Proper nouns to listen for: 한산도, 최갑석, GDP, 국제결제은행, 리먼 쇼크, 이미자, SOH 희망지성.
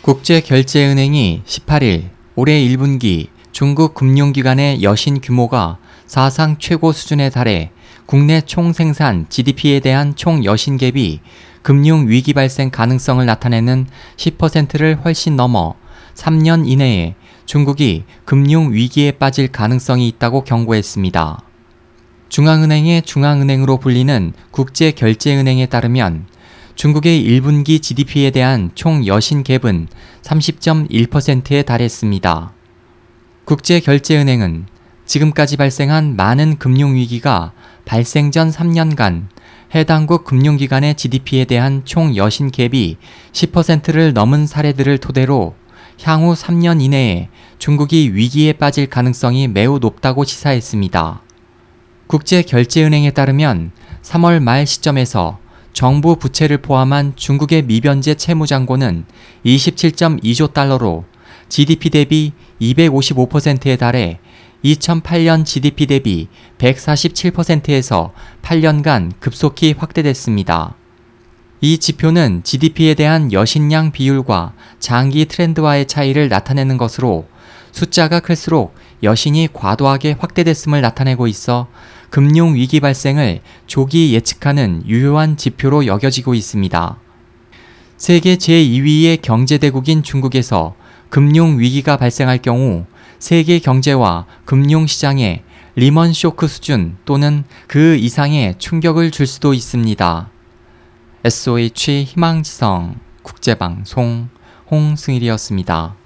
국제결제은행이 18일 올해 1분기 중국 금융기관의 여신 규모가 사상 최고 수준에 달해 국내 총생산 GDP에 대한 총 여신 갭이 금융위기 발생 가능성을 나타내는 10%를 훨씬 넘어 3년 이내에 중국이 금융위기에 빠질 가능성이 있다고 경고했습니다. 중앙은행의 중앙은행으로 불리는 국제결제은행에 따르면 중국의 1분기 GDP에 대한 총 여신 갭은 30.1%에 달했습니다. 국제결제은행은 지금까지 발생한 많은 금융위기가 발생 전 3년간 해당국 금융기관의 GDP에 대한 총 여신 갭이 10%를 넘은 사례들을 토대로 향후 3년 이내에 중국이 위기에 빠질 가능성이 매우 높다고 시사했습니다. 국제결제은행에 따르면 3월 말 시점에서 정부 부채를 포함한 중국의 미변제 채무잔고는 27.2조 달러로 GDP 대비 255%에 달해 2008년 GDP 대비 147%에서 8년간 급속히 확대됐습니다. 이 지표는 GDP에 대한 여신량 비율과 장기 트렌드와의 차이를 나타내는 것으로 숫자가 클수록 여신이 과도하게 확대됐음을 나타내고 있어 금융위기 발생을 조기 예측하는 유효한 지표로 여겨지고 있습니다. 세계 제2위의 경제대국인 중국에서 금융위기가 발생할 경우 세계 경제와 금융시장에 리먼 쇼크 수준 또는 그 이상의 충격을 줄 수도 있습니다. SOH 희망지성 국제방송 홍승일이었습니다.